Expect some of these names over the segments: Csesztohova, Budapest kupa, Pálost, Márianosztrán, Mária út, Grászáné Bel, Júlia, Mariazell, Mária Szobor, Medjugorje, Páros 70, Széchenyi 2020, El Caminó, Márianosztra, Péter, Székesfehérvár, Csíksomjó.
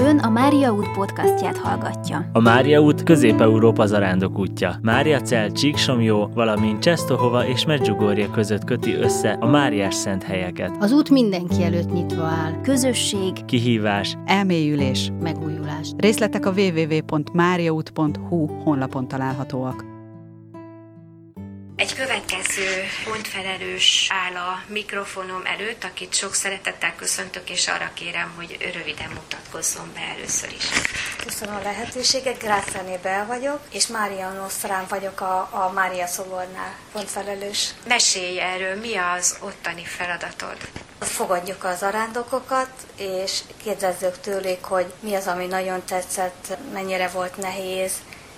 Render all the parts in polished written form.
Ön a Mária út podcastját hallgatja. A Mária út Közép-Európa zarándokútja. Mariazell, Csíksomjó, valamint Csesztohova és Medjugorje között köti össze a máriás szent helyeket. Az út mindenki előtt nyitva áll. Közösség, kihívás, elmélyülés, megújulás. Részletek a www.mariaút.hu honlapon találhatóak. Egy következő pontfelelős áll a mikrofonom előtt, akit sok szeretettel köszöntök, és arra kérem, hogy röviden mutatkozzon be először is. Köszönöm a lehetőséget, Grászáné Bel vagyok, és Márianosztrán vagyok a Mária Szobornál pontfelelős. Mesélj erről, mi az ottani feladatod? Fogadjuk az zarándokokat, és kérdezzük tőlük, hogy mi az, ami nagyon tetszett, mennyire volt nehéz.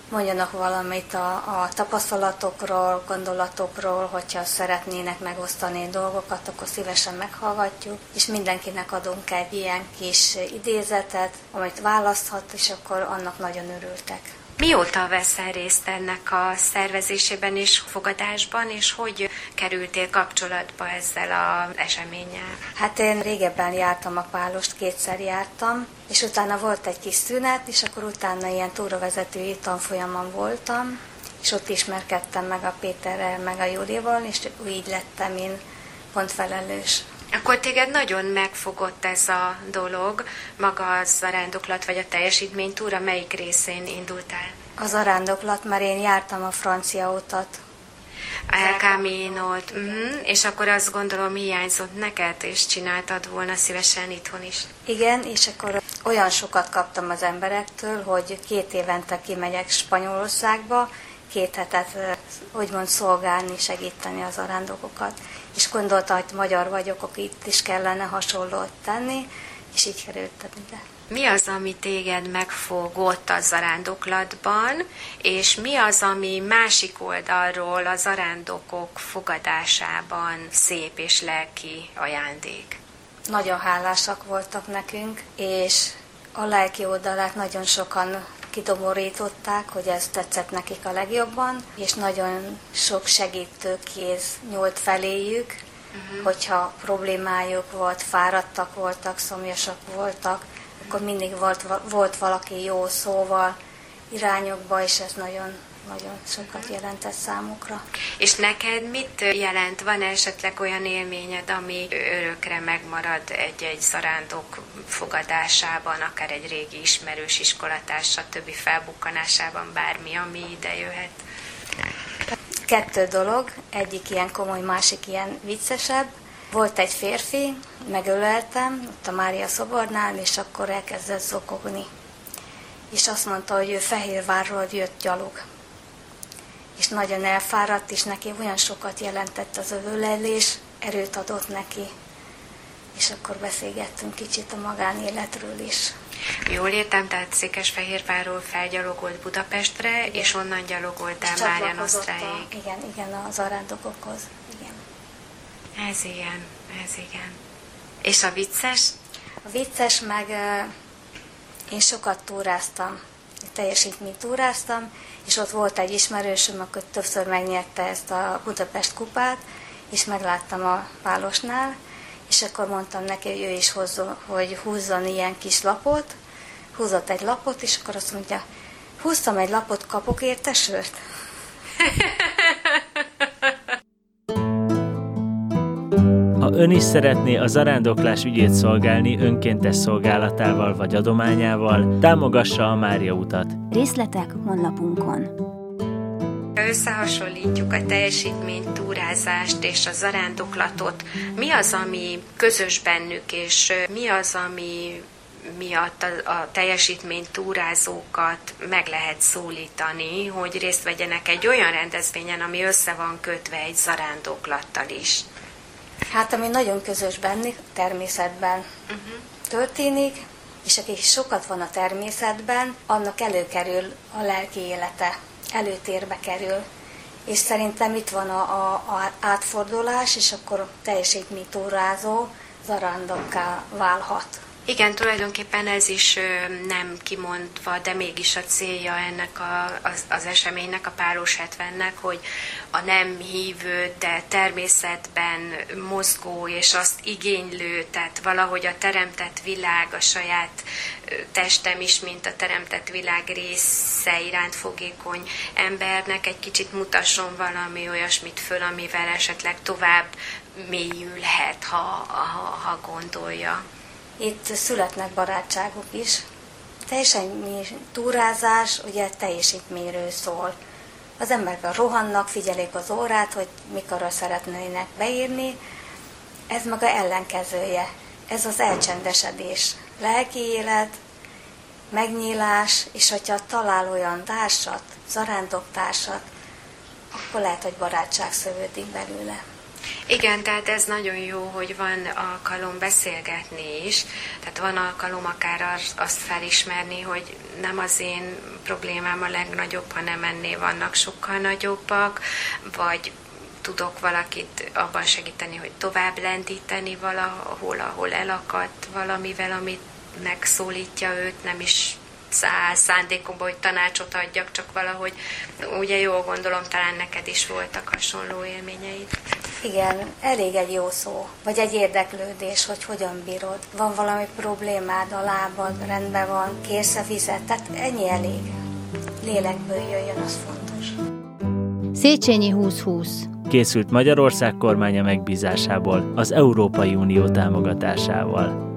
Mondjanak valamit a tapasztalatokról, gondolatokról, hogyha szeretnének megosztani dolgokat, akkor szívesen meghallgatjuk, és mindenkinek adunk egy ilyen kis idézetet, amit választhat, és akkor annak nagyon örültek. Mióta veszel részt ennek a szervezésében és fogadásban, és hogy kerültél kapcsolatba ezzel az eseménnyel? Hát én régebben jártam a Pálost, kétszer jártam, és utána volt egy kis szünet, és akkor utána ilyen túravezetői tanfolyamon voltam, és ott ismerkedtem meg a Péterrel, meg a Júlival, és így lettem én pontfelelős. Akkor téged nagyon megfogott ez a dolog, maga a zarándoklat vagy a teljesítménytúra, melyik részén indultál? A zarándoklat, mert én jártam a francia utat. El Caminót, és akkor azt gondolom, hiányzott neked, és csináltad volna szívesen itthon is. Igen, és akkor olyan sokat kaptam az emberektől, hogy 2 évente kimegyek Spanyolországba, 2 hetet úgymond szolgálni, segíteni az zarándokokat. És gondoltam, hogy magyar vagyok, akkor itt is kellene hasonlót tenni, és így kerültem ide. Mi az, ami téged megfogott a zarándoklatban, és mi az, ami másik oldalról a zarándokok fogadásában szép és lelki ajándék? Nagyon hálásak voltak nekünk, és a lelki oldalát nagyon sokan kidomorították, hogy ez tetszett nekik a legjobban, és nagyon sok segítőkéz nyúlt feléjük, hogyha problémájuk volt, fáradtak voltak, szomjasak voltak, akkor mindig volt valaki jó szóval irányokba, és ez nagyon sokat jelentett számukra. És neked mit jelent? Van esetleg olyan élményed, ami örökre megmarad egy zarándok fogadásában, akár egy régi ismerős, iskolatás, stb. Felbukkanásában, bármi, ami ide jöhet? 2 dolog, egyik ilyen komoly, másik ilyen viccesebb. Volt egy férfi, megöleltem ott a Mária Szobornál, és akkor elkezdett zokogni. És azt mondta, hogy ő Fehérvárról jött gyalog. És nagyon elfáradt, és neki olyan sokat jelentett az ölelés, erőt adott neki. És akkor beszélgettünk kicsit a magánéletről is. Jól értem, tehát Székesfehérvárról felgyalogolt Budapestre, igen. És onnan gyalogoltál Márianosztráig. Igen, az zarándokokhoz. Igen. Ez igen. És a vicces? A vicces meg... Én sokat túráztam, teljesítménytúráztam, és ott volt egy ismerősöm, aki többször megnyerte ezt a Budapest kupát, és megláttam a Pálosnál, és akkor mondtam neki, hogy ő is hozzon, hogy húzzon ilyen kis lapot, húzott egy lapot, és akkor azt mondja, húztam egy lapot, kapok érte sört? Ön is szeretné a zarándoklás ügyét szolgálni önkéntes szolgálatával vagy adományával, támogassa a Mária utat. Részletek honlapunkon. Összehasonlítjuk a teljesítménytúrázást és a zarándoklatot. Mi az, ami közös bennük, és mi az, ami miatt a teljesítménytúrázókat meg lehet szólítani, hogy részt vegyenek egy olyan rendezvényen, ami össze van kötve egy zarándoklattal is? Hát, ami nagyon közös bennük, természetben történik, és aki sokat van a természetben, annak előkerül a lelki élete, előtérbe kerül. És szerintem itt van a átfordulás, és akkor teljesítménytúrázó zarándokká válhat. Igen, tulajdonképpen ez is nem kimondva, de mégis a célja ennek az eseménynek, a Páros 70-nek, hogy a nem hívő, de természetben mozgó és azt igénylő, tehát valahogy a teremtett világ, a saját testem is, mint a teremtett világ része iránt fogékony embernek egy kicsit mutasson valami olyasmit föl, amivel esetleg tovább mélyülhet, ha gondolja. Itt születnek barátságok is. Teljesen túrázás, ugye teljesítményről szól. Az emberek rohannak, figyelik az órát, hogy mikorra szeretnének beírni. Ez maga ellenkezője. Ez az elcsendesedés. Lelki élet, megnyílás, és hogyha talál olyan társat, zarándoktársat, akkor lehet, hogy barátság szövődik belőle. Igen, tehát ez nagyon jó, hogy van alkalom beszélgetni is, tehát van alkalom akár azt felismerni, hogy nem az én problémám a legnagyobb, hanem ennél vannak sokkal nagyobbak, vagy tudok valakit abban segíteni, hogy tovább lendíteni valahol, ahol elakadt valamivel, amit megszólítja őt, nem is szándékomban, hogy tanácsot adjak, csak valahogy, ugye jól gondolom, talán neked is voltak hasonló élményeid. Igen, elég egy jó szó, vagy egy érdeklődés, hogy hogyan bírod. Van valami problémád, a lábad rendben van, kérsz a vizet, tehát ennyi elég. Lélekből jöjjön, az fontos. Széchenyi 2020 készült Magyarország kormánya megbízásából, az Európai Unió támogatásával.